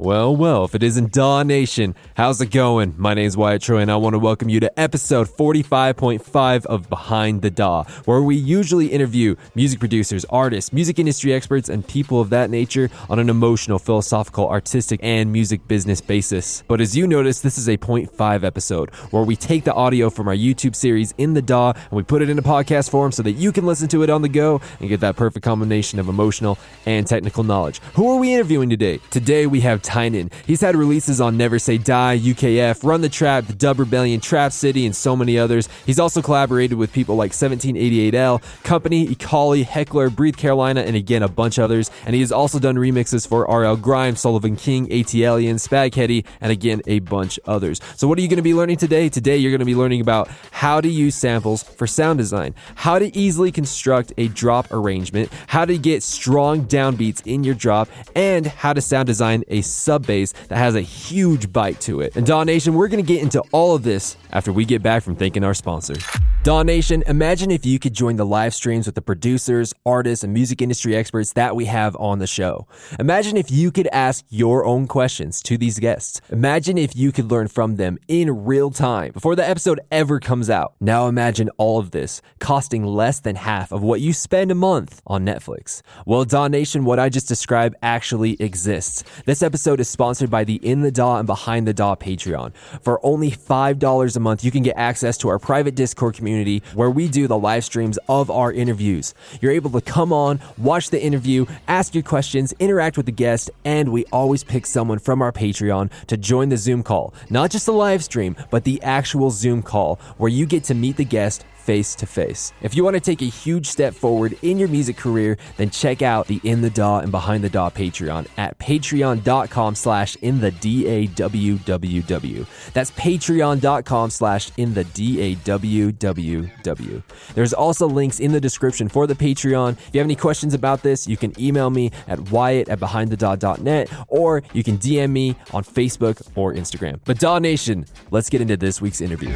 Well, well, if it isn't DAW Nation, how's it going? My name's Wyatt Troy, and I want to welcome you to episode 45.5 of Behind The DAW, where we usually interview music producers, artists, music industry experts, and people of that nature on an emotional, philosophical, artistic, and music business basis. But as you notice, this is a 0.5 episode, where we take the audio from our YouTube series, In The DAW, and we put it into podcast form so that you can listen to it on the go and get that perfect combination of emotional and technical knowledge. Who are we interviewing today? Today we have TYNAN. He's had releases on Never Say Die, UKF, Run the Trap, The Dub Rebellion, Trap City, and so many others. He's also collaborated with people like 1788L, Company, EKali, Heckler, Breathe Carolina, and again a bunch of others. And he has also done remixes for RL Grimes, Sullivan King, ATLien, Spag-Heddy, and again a bunch others. So what are you going to be learning today? Today you're going to be learning about how to use samples for sound design, how to easily construct a drop arrangement, how to get strong downbeats in your drop, and how to sound design a sub bass that has a huge bite to it. And DAW Nation, we're going to get into all of this after we get back from thanking our sponsor. DAW Nation, imagine if you could join the live streams with the producers, artists, and music industry experts that we have on the show. Imagine if you could ask your own questions to these guests. Imagine if you could learn from them in real time before the episode ever comes out. Now imagine all of this costing less than half of what you spend a month on Netflix. Well, DAW Nation, what I just described actually exists. This episode is sponsored by the In The DAW and Behind The DAW Patreon. For only $5 a month, you can get access to our private Discord community where we do the live streams of our interviews. You're able to come on, watch the interview, ask your questions, interact with the guest, and we always pick someone from our Patreon to join the Zoom call. Not just the live stream, but the actual Zoom call where you get to meet the guest face to face. If you want to take a huge step forward in your music career, then check out the In The DAW and Behind The DAW Patreon at patreon.com/inthedawww. That's patreon.com/inthedawww. There's also links in the description for the Patreon. If you have any questions about this, you can email me at wyatt@behindthedaw.net, or you can DM me on Facebook or Instagram. But DAW Nation, let's get into this week's interview.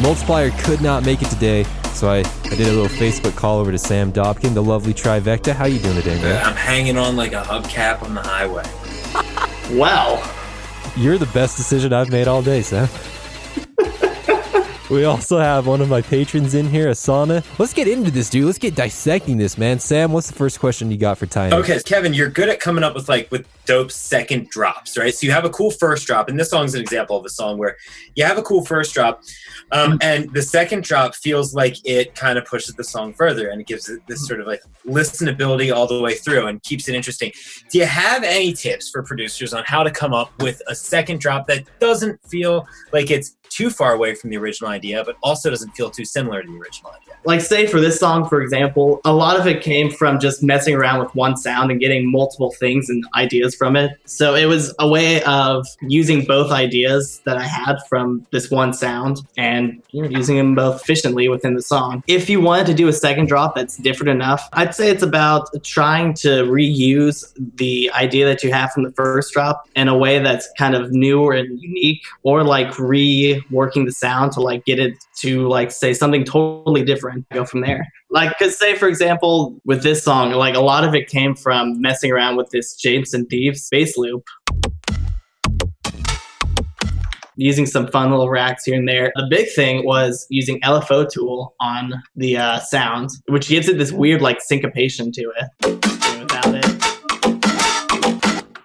Multiplier could not make it today, so I did a little Facebook call over to Sam Dobkin, the lovely Trivecta. How you doing today, man? I'm hanging on like a hubcap on the highway. Wow. You're the best decision I've made all day, Sam. We also have one of my patrons in here, Asana. Let's get into this, dude. Let's get dissecting this, man. Sam, what's the first question you got for Tynan? Okay, Kevin, you're good at coming up with dope second drops, right? So you have a cool first drop, and this song's an example of a song where you have a cool first drop, and the second drop feels like it kind of pushes the song further, and it gives it this sort of like listenability all the way through and keeps it interesting. Do you have any tips for producers on how to come up with a second drop that doesn't feel like it's too far away from the original idea, but also doesn't feel too similar to the original idea? Like, say for this song, for example, a lot of it came from just messing around with one sound and getting multiple things and ideas from it. So it was a way of using both ideas that I had from this one sound and using them both efficiently within the song. If you wanted to do a second drop that's different enough, I'd say it's about trying to reuse the idea that you have from the first drop in a way that's kind of newer and unique, or like working the sound to like get it to like say something totally different, go from there. Like, cause say for example, with this song, like a lot of it came from messing around with this Jameson Thieves bass loop, using some fun little racks here and there. The big thing was using LFO Tool on the sound, which gives it this weird like syncopation to it. Without it,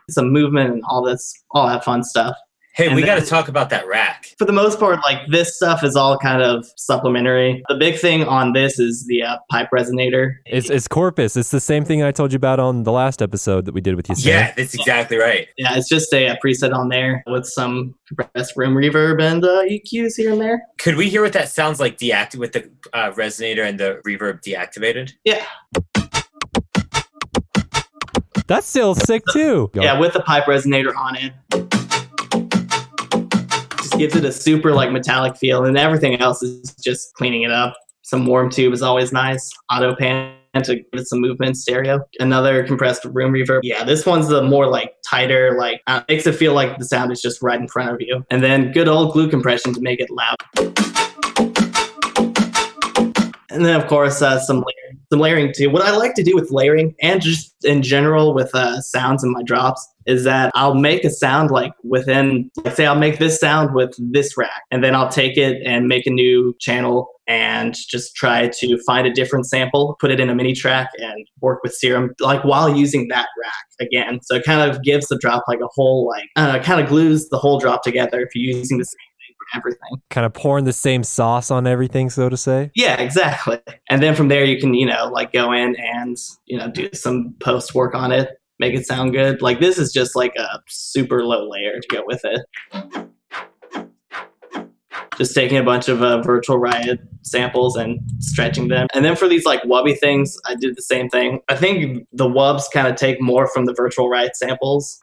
some movement and all that fun stuff. Hey, and we got to talk about that rack. For the most part, like this stuff is all kind of supplementary. The big thing on this is the pipe resonator. It's Corpus. It's the same thing I told you about on the last episode that we did with you, Sam. Yeah, that's exactly right. Yeah, it's just a preset on there with some compressed room reverb and EQs here and there. Could we hear what that sounds like with the resonator and the reverb deactivated? Yeah. That's still sick too. Yeah, with the pipe resonator on it. Gives it a super like metallic feel, and everything else is just cleaning it up. Some warm tube is always nice. Auto pan to give it some movement stereo. Another compressed room reverb. Yeah, this one's the more like tighter, like makes it feel like the sound is just right in front of you. And then good old glue compression to make it loud. And then, of course, some layering too. What I like to do with layering and just in general with sounds in my drops is that I'll make a sound like within, like say I'll make this sound with this rack, and then I'll take it and make a new channel and just try to find a different sample, put it in a mini track and work with Serum like while using that rack again. So it kind of gives the drop like a whole, like, I don't know, it kind of glues the whole drop together if you're using the same everything. Kind of pouring the same sauce on everything, so to say. Yeah, exactly. And then from there you can, you know, like go in and, you know, do some post work on it, make it sound good. Like this is just like a super low layer to go with it. Just taking a bunch of Virtual Riot samples and stretching them. And then for these like wubby things, I did the same thing. I think the wubs kind of take more from the Virtual Riot samples.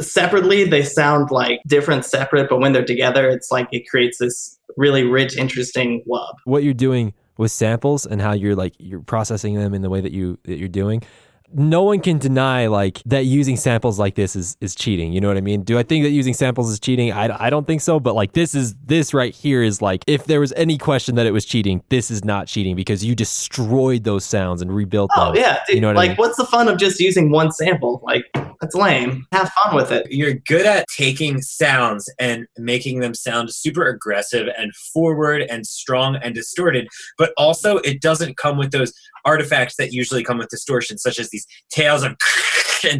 Separately, they sound like different separate, but when they're together, it's like it creates this really rich, interesting wub. What you're doing with samples and how you're like, you're processing them in the way that you're doing, no one can deny like that using samples like this is cheating. You know what I mean? Do I think that using samples is cheating? I don't think so. But like this right here is like, if there was any question that it was cheating, this is not cheating because you destroyed those sounds and rebuilt them. Oh yeah. Dude, you know what I mean? What's the fun of just using one sample? Like that's lame. Have fun with it. You're good at taking sounds and making them sound super aggressive and forward and strong and distorted, but also it doesn't come with those artifacts that usually come with distortion, such as these tails and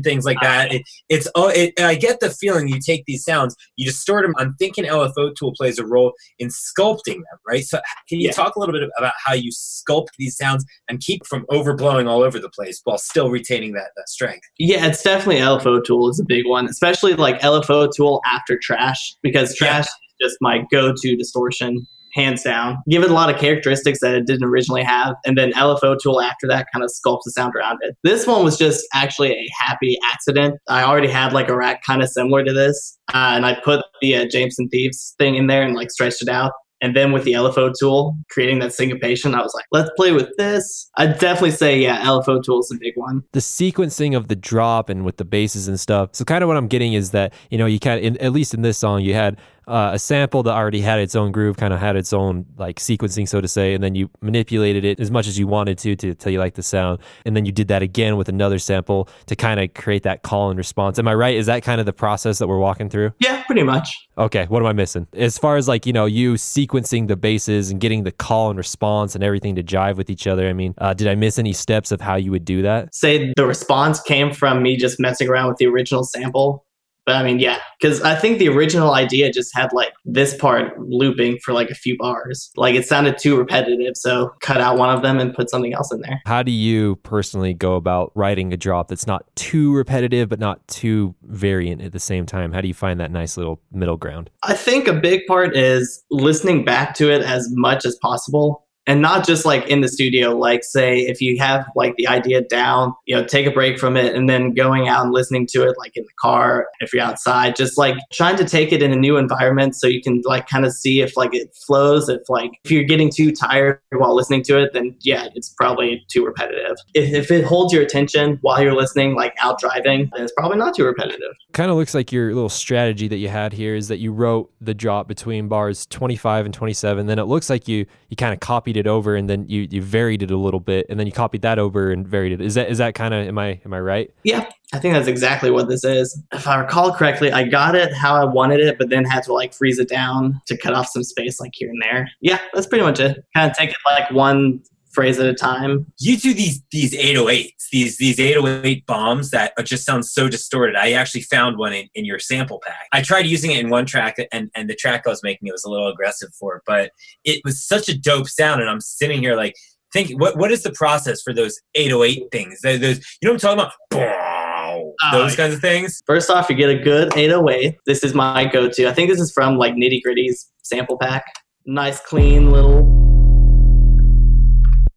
things like that. I get the feeling you take these sounds, you distort them. I'm thinking LFO Tool plays a role in sculpting them, right? So can you talk a little bit about how you sculpt these sounds and keep from overblowing all over the place while still retaining that strength? Yeah, it's definitely LFO Tool is a big one, especially like LFO Tool after Trash, because Trash is just my go-to distortion. Hands down. Give it a lot of characteristics that it didn't originally have, and then LFO Tool after that kind of sculpts the sound around it. This one was just actually a happy accident. I already had like a rack kind of similar to this, and I put the Jameson Thieves thing in there and like stretched it out. And then with the LFO Tool, creating that syncopation, I was like, let's play with this. I'd definitely say, yeah, LFO Tool is a big one. The sequencing of the drop and with the basses and stuff. So kind of what I'm getting is that, you know, you kind of, at least in this song, you had a sample that already had its own groove, kind of had its own like sequencing, so to say. And then you manipulated it as much as you wanted to tell you like the sound. And then you did that again with another sample to kind of create that call and response. Am I right? Is that kind of the process that we're walking through? Yeah, pretty much. Okay. What am I missing? As far as like, you know, you sequencing the bases and getting the call and response and everything to jive with each other. I mean, did I miss any steps of how you would do that? Say the response came from me just messing around with the original sample. But I mean, yeah, because I think the original idea just had like this part looping for like a few bars. Like it sounded too repetitive. So cut out one of them and put something else in there. How do you personally go about writing a drop that's not too repetitive, but not too variant at the same time? How do you find that nice little middle ground? I think a big part is listening back to it as much as possible. And not just like in the studio, like say if you have like the idea down, you know, take a break from it and then going out and listening to it like in the car, if you're outside, just like trying to take it in a new environment so you can like kind of see if like it flows. If like if you're getting too tired while listening to it, then yeah, it's probably too repetitive. If it holds your attention while you're listening, like out driving, then it's probably not too repetitive. Kind of looks like your little strategy that you had here is that you wrote the drop between bars 25 and 27. Then it looks like you kind of copied it over and then you varied it a little bit and then you copied that over and varied it. Is that kind of, am I right? Yeah, I think that's exactly what this is. If I recall correctly, I got it how I wanted it, but then had to like freeze it down to cut off some space like here and there. Yeah, that's pretty much it. Kind of take it like one phrase at a time. You do these 808s, these 808 bombs that just sound so distorted. I actually found one in your sample pack. I tried using it in one track and the track I was making, it was a little aggressive for it, but it was such a dope sound. And I'm sitting here like thinking, what is the process for those 808 things? Those, you know what I'm talking about? Those kinds of things. First off, you get a good 808. This is my go-to. I think this is from like Nitty Gritty's sample pack. Nice, clean little...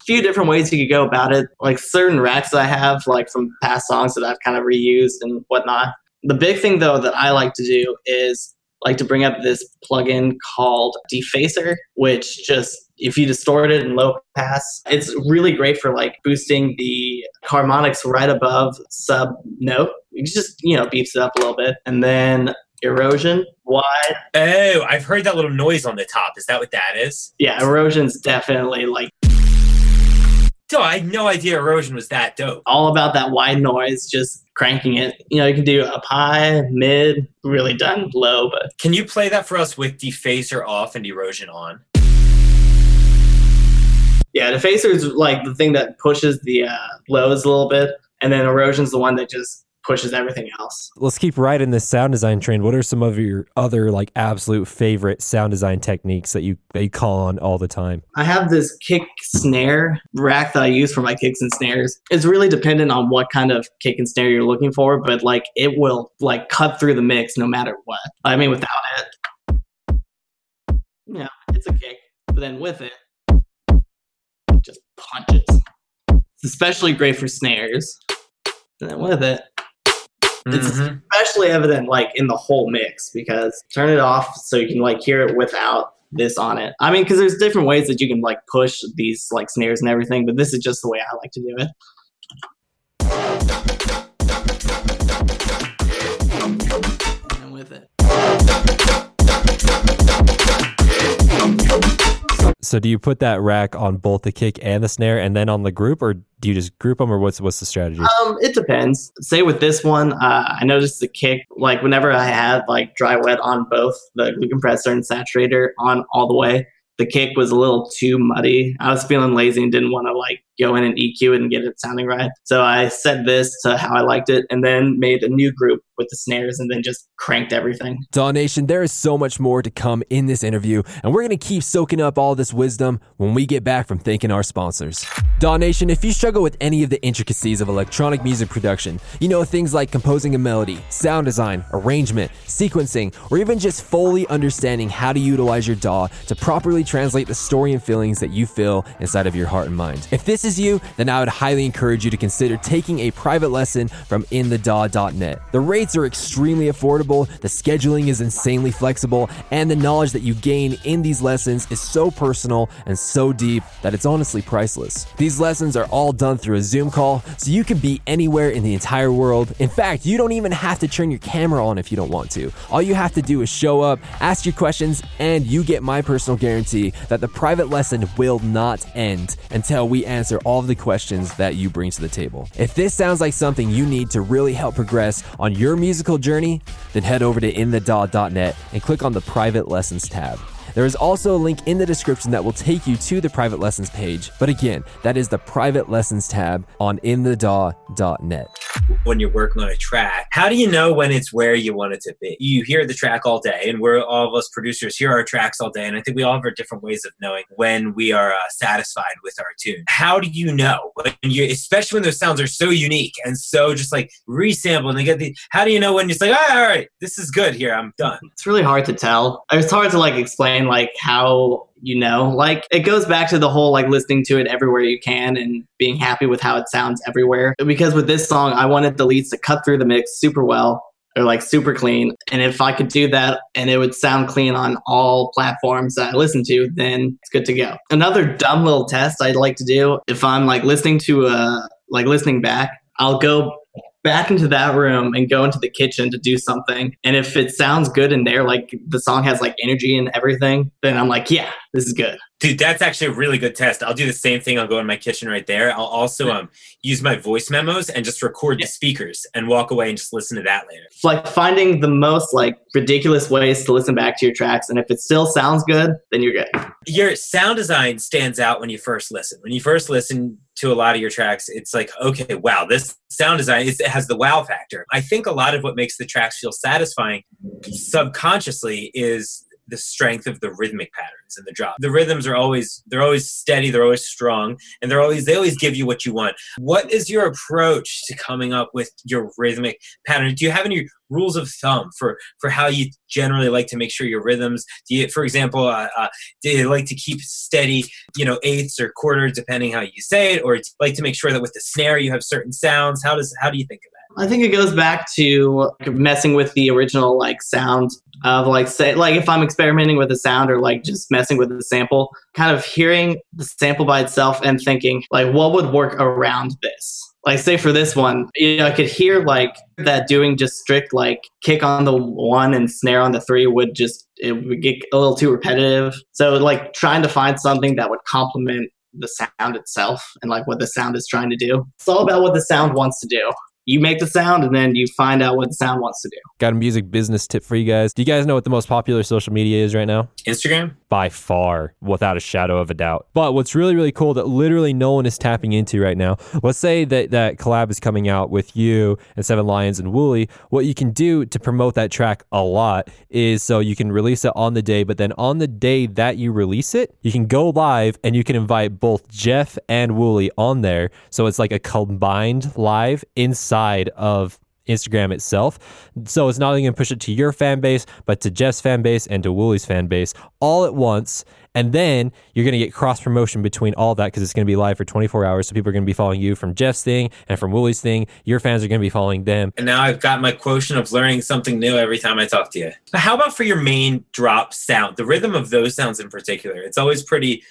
few different ways you could go about it, like certain racks that I have like from past songs that I've kind of reused and whatnot. The big thing though that I like to do is like to bring up this plugin called Defacer, which just If you distort it in low pass, it's really great for like boosting the harmonics right above sub note. It just, you know, beefs it up a little bit. And then erosion, wide. Oh, I've heard that little noise on the top. Is that what that is? Yeah, erosion's definitely like... No, I had no idea erosion was that dope. All about that wide noise, just cranking it. You know, you can do up high, mid, really done low. But can you play that for us with Defacer off and erosion on? Yeah, Defacer is like the thing that pushes the lows a little bit, and then erosion's the one that just pushes everything else. Let's keep riding this sound design train. What are some of your other like absolute favorite sound design techniques that you call on all the time? I have this kick snare rack that I use for my kicks and snares. It's really dependent on what kind of kick and snare you're looking for, but like it will like cut through the mix no matter what. I mean, without it, you know, it's a kick, but then with it, just punches. It's especially great for snares. And then with it, it's especially evident like in the whole mix, because turn it off so you can like hear it without this on it. I mean, because there's different ways that you can like push these like snares and everything, but this is just the way I like to do it. And with it. So do you put that rack on both the kick and the snare and then on the group, or do you just group them, or what's the strategy? It depends. Say with this one, I noticed the kick, like whenever I had like dry wet on both the glue compressor and saturator on all the way, the kick was a little too muddy. I was feeling lazy and didn't want to like go in and EQ it and get it sounding right. So I set this to how I liked it and then made a new group with the snares and then just cranked everything. DAW Nation, there is so much more to come in this interview, and we're going to keep soaking up all this wisdom when we get back from thanking our sponsors. DAW Nation, if you struggle with any of the intricacies of electronic music production, you know, things like composing a melody, sound design, arrangement, sequencing, or even just fully understanding how to utilize your DAW to properly translate the story and feelings that you feel inside of your heart and mind. If this is you, then I would highly encourage you to consider taking a private lesson from inthedaw.net. The rates are extremely affordable, the scheduling is insanely flexible, and the knowledge that you gain in these lessons is so personal and so deep that it's honestly priceless. These lessons are all done through a Zoom call, so you can be anywhere in the entire world. In fact, you don't even have to turn your camera on if you don't want to. All you have to do is show up, ask your questions, and you get my personal guarantee that the private lesson will not end until we answer all of the questions that you bring to the table. If this sounds like something you need to really help progress on your musical journey, then head over to inthedaw.net and click on the private lessons tab. There is also a link in the description that will take you to the private lessons page. But again, that is the private lessons tab on inthedaw.net. When you're working on a track, how do you know when it's where you want it to be? You hear the track all day, and we're all of us producers hear our tracks all day. And I think we all have our different ways of knowing when we are satisfied with our tune. How do you know? When you, especially when those sounds are so unique and so just like resampled. And they get the, how do you know when it's like, all right, this is good here, I'm done? It's really hard to tell. It's hard to like explain like how, you know, like it goes back to the whole like listening to it everywhere you can and being happy with how it sounds everywhere. Because with this song, I wanted the leads to cut through the mix super well, or like super clean. And if I could do that and it would sound clean on all platforms that I listen to, then it's good to go. Another dumb little test I'd like to do, if I'm like listening to listening back, I'll go back into that room and go into the kitchen to do something. And if it sounds good in there, like the song has like energy and everything, then I'm like, yeah, this is good. Dude, that's actually a really good test. I'll do the same thing. I'll go in my kitchen right there. I'll also use my voice memos and just record the speakers and walk away and just listen to that later. It's like finding the most like ridiculous ways to listen back to your tracks. And if it still sounds good, then you're good. Your sound design stands out when you first listen. When you first listen to a lot of your tracks, it's like, okay, wow, this sound design, it has the wow factor. I think a lot of what makes the tracks feel satisfying subconsciously is the strength of the rhythmic patterns in the drop. The rhythms are always, they're always steady, they're always strong, and they always give you what you want. What is your approach to coming up with your rhythmic pattern? Do you have any rules of thumb for how you generally like to make sure your rhythms, do you, for example, do you like to keep steady, you know, eighths or quarters, depending how you say it, or do you like to make sure that with the snare you have certain sounds? How do you think of that? I think it goes back to messing with the original like sound of like, say, like if I'm experimenting with a sound or like just messing with the sample, kind of hearing the sample by itself and thinking like, what would work around this? Like say for this one, you know, I could hear like that doing just strict like kick on the one and snare on the three would just, it would get a little too repetitive. So like trying to find something that would complement the sound itself and like what the sound is trying to do. It's all about what the sound wants to do. You make the sound and then you find out what the sound wants to do. Got a music business tip for you guys. Do you guys know what the most popular social media is right now? Instagram? By far, without a shadow of a doubt. But what's really, really cool that literally no one is tapping into right now, let's say that collab is coming out with you and Seven Lions and Wooly. What you can do to promote that track a lot is so you can release it on the day, but then on the day that you release it, you can go live and you can invite both Jeff and Wooly on there. So it's like a combined live inside of Instagram itself. So it's not only going to push it to your fan base, but to Jeff's fan base and to Wooly's fan base all at once. And then you're going to get cross promotion between all that because it's going to be live for 24 hours. So people are going to be following you from Jeff's thing and from Wooly's thing. Your fans are going to be following them. And now I've got my quotient of learning something new every time I talk to you. But how about for your main drop sound, the rhythm of those sounds in particular? It's always pretty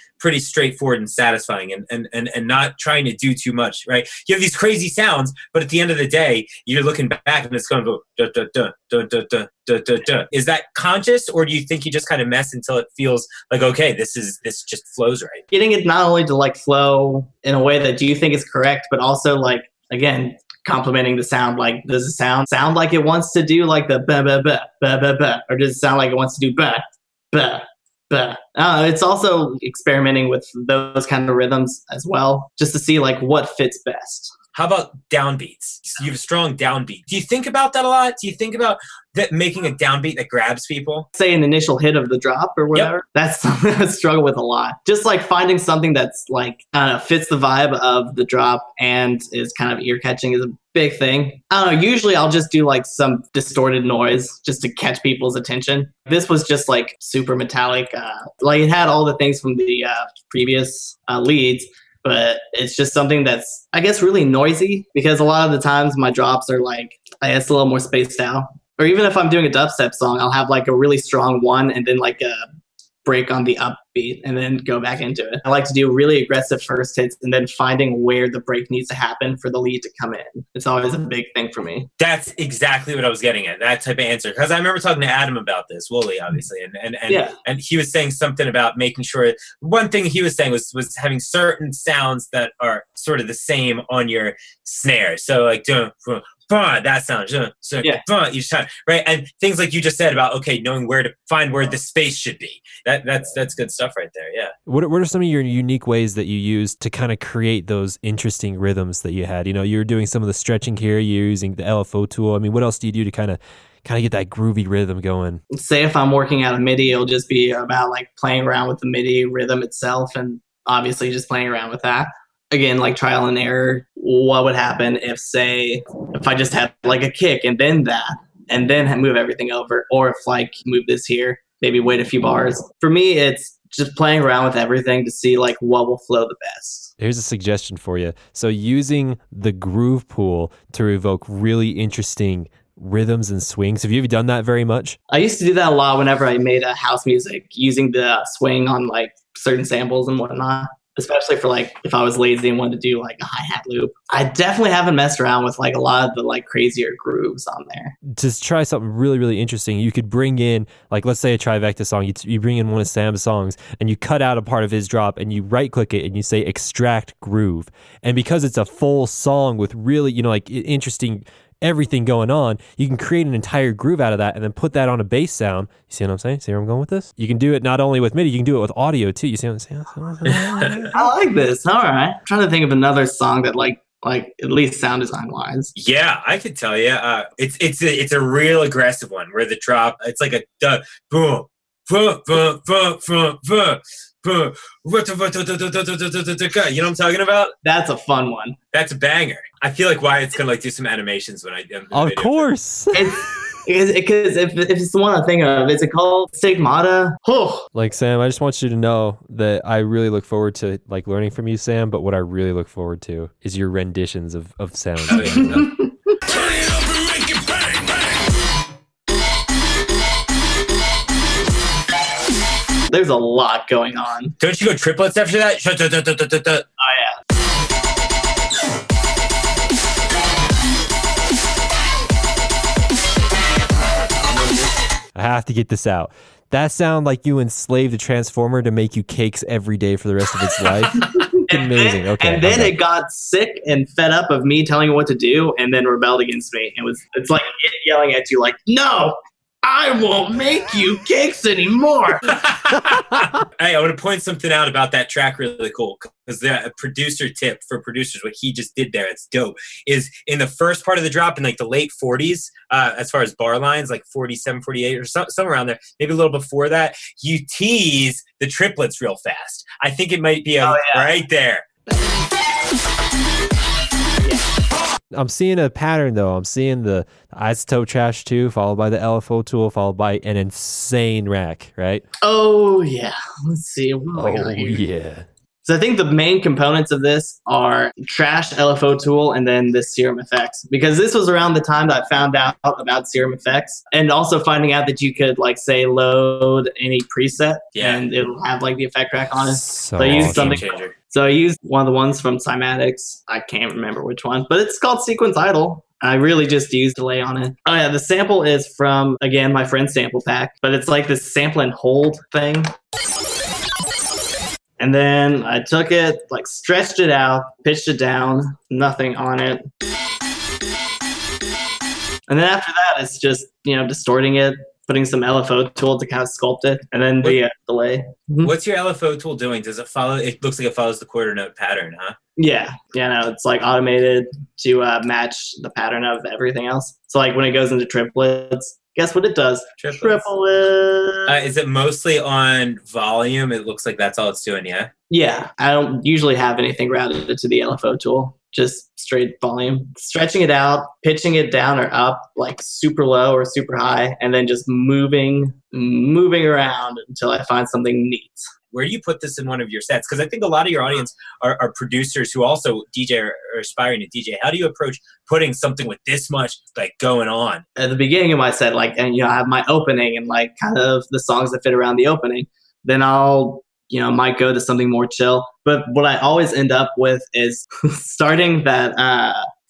straightforward and satisfying and not trying to do too much, right? You have these crazy sounds, but at the end of the day, you're looking back and it's going to go, duh, duh, duh, duh, duh, duh. Duh, duh, duh. Is that conscious, or do you think you just kind of mess until it feels like, okay, this just flows right? Getting it not only to like flow in a way that you think is correct, but also like, again, complimenting the sound. Like, does it sound like it wants to do like the ba ba ba ba ba ba, or does it sound like it wants to do ba ba ba? It's also experimenting with those kind of rhythms as well, just to see like what fits best. How about downbeats? You have a strong downbeat. Do you think about that a lot? Do you think about that, making a downbeat that grabs people? Say an initial hit of the drop or whatever. Yep. That's something I struggle with a lot. Just like finding something that's like, I don't know, fits the vibe of the drop and is kind of ear catching is a big thing. I don't know. Usually I'll just do like some distorted noise just to catch people's attention. This was just like super metallic. Like it had all the things from the previous leads. But it's just something that's, I guess, really noisy because a lot of the times my drops are like, I guess, a little more spaced out. Or even if I'm doing a dubstep song, I'll have like a really strong one and then like a break on the upbeat and then go back into it. I like to do really aggressive first hits and then finding where the break needs to happen for the lead to come in. It's always a big thing for me. That's exactly what I was getting at, that type of answer. Because I remember talking to Adam about this, Wooly, obviously, and he was saying something about making sure, one thing he was saying was having certain sounds that are sort of the same on your snare. So like doing that sound, you just try, right? And things like you just said about, okay, knowing where to find where the space should be. That's good stuff right there, yeah. What are some of your unique ways that you use to kind of create those interesting rhythms that you had? You know, you're doing some of the stretching here, you're using the LFO tool. I mean, what else do you do to kind of get that groovy rhythm going? Say if I'm working out a MIDI, it'll just be about like playing around with the MIDI rhythm itself and obviously just playing around with that. Again, like trial and error, what would happen if I just had like a kick and then that, and then move everything over, or if like move this here, maybe wait a few bars. For me, it's just playing around with everything to see like what will flow the best. Here's a suggestion for you. So using the groove pool to evoke really interesting rhythms and swings. Have you ever done that very much? I used to do that a lot whenever I made house music, using the swing on like certain samples and whatnot. Especially for like if I was lazy and wanted to do like a hi-hat loop. I definitely haven't messed around with like a lot of the like crazier grooves on there. Just try something really, really interesting. You could bring in like, let's say a Trivecta song, you bring in one of Sam's songs and you cut out a part of his drop and you right click it and you say extract groove. And because it's a full song with really, you know, like interesting everything going on, you can create an entire groove out of that and then put that on a bass sound. You see what I'm saying? See where I'm going with this? You can do it not only with MIDI, you can do it with audio too. You see what I'm saying? I like this. All right. I'm trying to think of another song that like at least sound design wise. Yeah, I could tell you. It's a real aggressive one where the drop, it's like a boom, boom, boom, boom, boom, boom. You know what I'm talking about? That's a fun one. That's a banger. I feel like Wyatt's gonna like do some animations when I do. Of course. Because if it's the one I think of, is it called Stigmata? Oh. Like, Sam, I just want you to know that I really look forward to like learning from you, Sam. But what I really look forward to is your renditions of sound. There's a lot going on. Don't you go triplets after that? Oh, yeah. I have to get this out. That sound like you enslaved a transformer to make you cakes every day for the rest of its life. Amazing. Okay. And then it got sick and fed up of me telling it what to do and then rebelled against me. It's like it yelling at you like, no, I won't make you cakes anymore. Hey, I want to point something out about that track really cool. Because the producer tip for producers, what he just did there, it's dope, is in the first part of the drop in like the late 40s, as far as bar lines, like 47, 48 or somewhere around there, maybe a little before that, you tease the triplets real fast. I think it might be right there. I'm seeing a pattern though. I'm seeing the Isotope Trash 2 followed by the LFO Tool followed by an insane rack, right? Oh yeah. Let's see. Yeah. So I think the main components of this are Trash, LFO Tool, and then the Serum effects. Because this was around the time that I found out about Serum effects and also finding out that you could like say load any preset and it'll have like the effect track on it. So I used something. So I used one of the ones from Cymatics. I can't remember which one, but it's called Sequence Idle. I really just used delay on it. Oh yeah, the sample is from, again, my friend's sample pack, but it's like this sample and hold thing. And then I took it, like stretched it out, pitched it down, nothing on it. And then after that, it's just, you know, distorting it, putting some LFO tool to kind of sculpt it, and then the delay. Mm-hmm. What's your LFO tool doing? Does it follow? It looks like it follows the quarter note pattern, huh? Yeah, no, it's like automated to match the pattern of everything else. So like when it goes into triplets, guess what it does? Triplets. Is it mostly on volume? It looks like that's all it's doing, yeah? Yeah, I don't usually have anything routed to the LFO tool. Just straight volume, stretching it out, pitching it down or up, like super low or super high, and then just moving around until I find something neat. Where do you put this in one of your sets? Because I think a lot of your audience are producers who also DJ or aspiring to DJ. How do you approach putting something with this much like going on? At the beginning of my set, like, and you know, I have my opening and like kind of the songs that fit around the opening. Then I'll, you know, might go to something more chill. But what I always end up with is starting that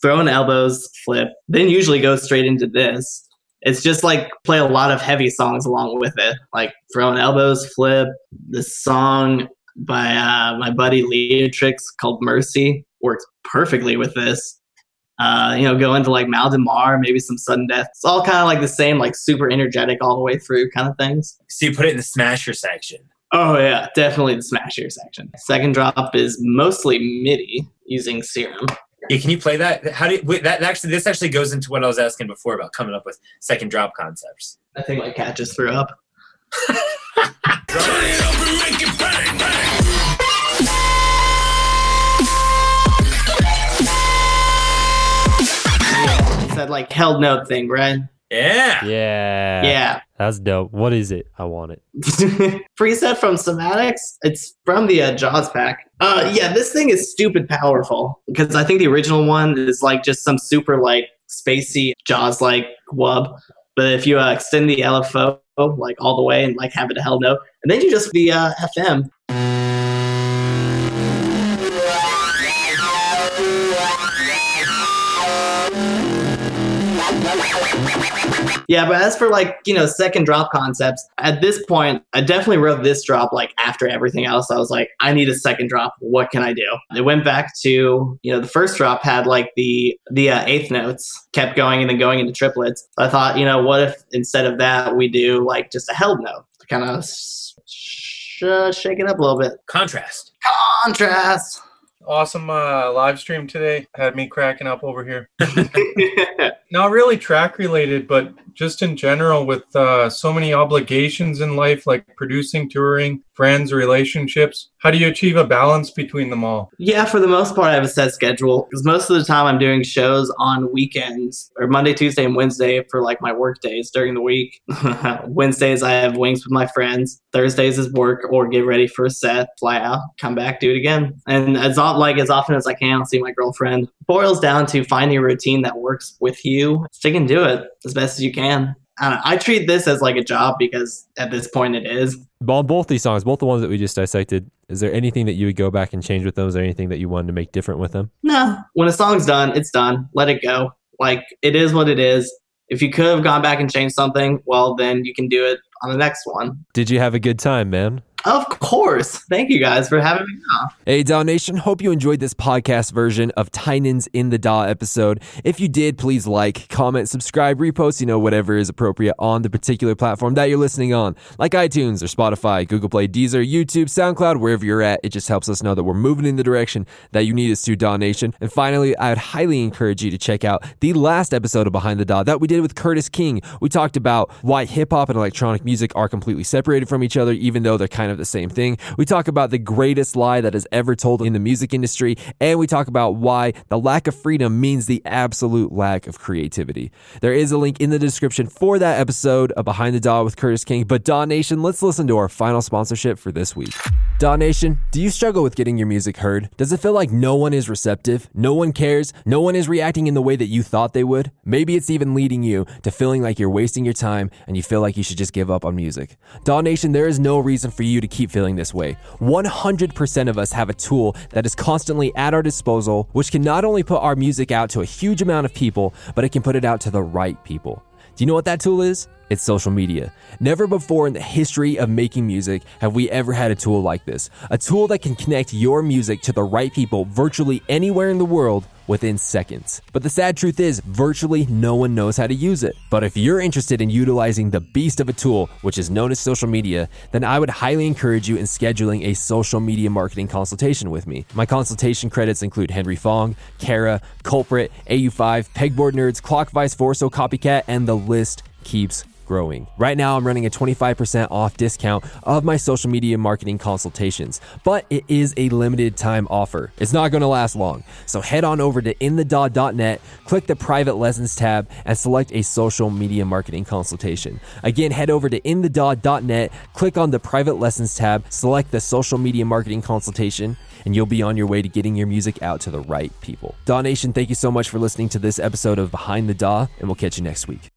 Throwin' Elbows flip, then usually go straight into this. It's just like play a lot of heavy songs along with it, like Throwin' Elbows flip, this song by my buddy Leatrix called Mercy works perfectly with this. You know, go into like Mal de Mar, maybe some sudden death. It's all kind of like the same, like super energetic all the way through kind of things. So you put it in the Smasher section. Oh yeah, definitely the Smasher section. Second drop is mostly MIDI using Serum. Yeah, can you play that? How do you, that actually? This actually goes into what I was asking before about coming up with second drop concepts. I think my cat just threw up. It's that like held note thing, right? Yeah. That's dope. What is it? I want it. Preset from Cymatics. It's from the Jaws pack. This thing is stupid powerful because I think the original one is like just some super like spacey Jaws like wub. But if you extend the LFO like all the way and like have it a hell note, and then you just the FM. Yeah, but as for like, you know, second drop concepts, at this point, I definitely wrote this drop like after everything else. I was like, I need a second drop. What can I do? It went back to, you know, the first drop had like the eighth notes kept going and then going into triplets. I thought, you know, what if instead of that, we do like just a held note to kind of shake it up a little bit. Contrast. Awesome live stream today. Had me cracking up over here. Not really track related, but just in general with so many obligations in life, like producing, touring, friends, relationships. How do you achieve a balance between them all? Yeah, for the most part, I have a set schedule because most of the time I'm doing shows on weekends or Monday, Tuesday, and Wednesday for like my work days during the week. Wednesdays, I have wings with my friends. Thursdays is work or get ready for a set, fly out, come back, do it again. And it's all like as often as I can, I'll see my girlfriend. Boils down to finding a routine that works with you. Stick and do it as best as you can. I treat this as like a job because at this point it is. on both these songs, both the ones that we just dissected, is there anything that you would go back and change with them? Is there anything that you wanted to make different with them? No. When a song's done, it's done. Let it go. Like, it is what it is. If you could have gone back and changed something, well, then you can do it on the next one. Did you have a good time, man? Of course. Thank you guys for having me on. Hey, DAW Nation. Hope you enjoyed this podcast version of TYNAN's In The DAW episode. If you did, please like, comment, subscribe, repost, you know, whatever is appropriate on the particular platform that you're listening on, like iTunes or Spotify, Google Play, Deezer, YouTube, SoundCloud, wherever you're at. It just helps us know that we're moving in the direction that you need us to, DAW Nation. And finally, I would highly encourage you to check out the last episode of Behind The DAW that we did with Curtis King. We talked about why hip-hop and electronic music are completely separated from each other, even though they're kind of the same thing. We talk about the greatest lie that is ever told in the music industry, and we talk about why the lack of freedom means the absolute lack of creativity. There is a link in the description for that episode of Behind the DAW with Curtis King. But DAW Nation, let's listen to our final sponsorship for this week. DAW Nation, do you struggle with getting your music heard? Does it feel like no one is receptive? No one cares? No one is reacting in the way that you thought they would? Maybe it's even leading you to feeling like you're wasting your time and you feel like you should just give up on music. DAW Nation, there is no reason for you to keep feeling this way. 100% of us have a tool that is constantly at our disposal, which can not only put our music out to a huge amount of people, but it can put it out to the right people. Do you know what that tool is? It's social media. Never before in the history of making music have we ever had a tool like this. A tool that can connect your music to the right people virtually anywhere in the world within seconds. But the sad truth is, virtually no one knows how to use it. But if you're interested in utilizing the beast of a tool, which is known as social media, then I would highly encourage you in scheduling a social media marketing consultation with me. My consultation credits include Henry Fong, Kara, Culprit, AU5, Pegboard Nerds, Clockvice, Forso, Copycat, and the list keeps growing. Right now, I'm running a 25% off discount of my social media marketing consultations, but it is a limited time offer. It's not going to last long. So head on over to inthedaw.net, click the private lessons tab, and select a social media marketing consultation. Again, head over to inthedaw.net, click on the private lessons tab, select the social media marketing consultation, and you'll be on your way to getting your music out to the right people. DAW Nation, thank you so much for listening to this episode of Behind the DAW, and we'll catch you next week.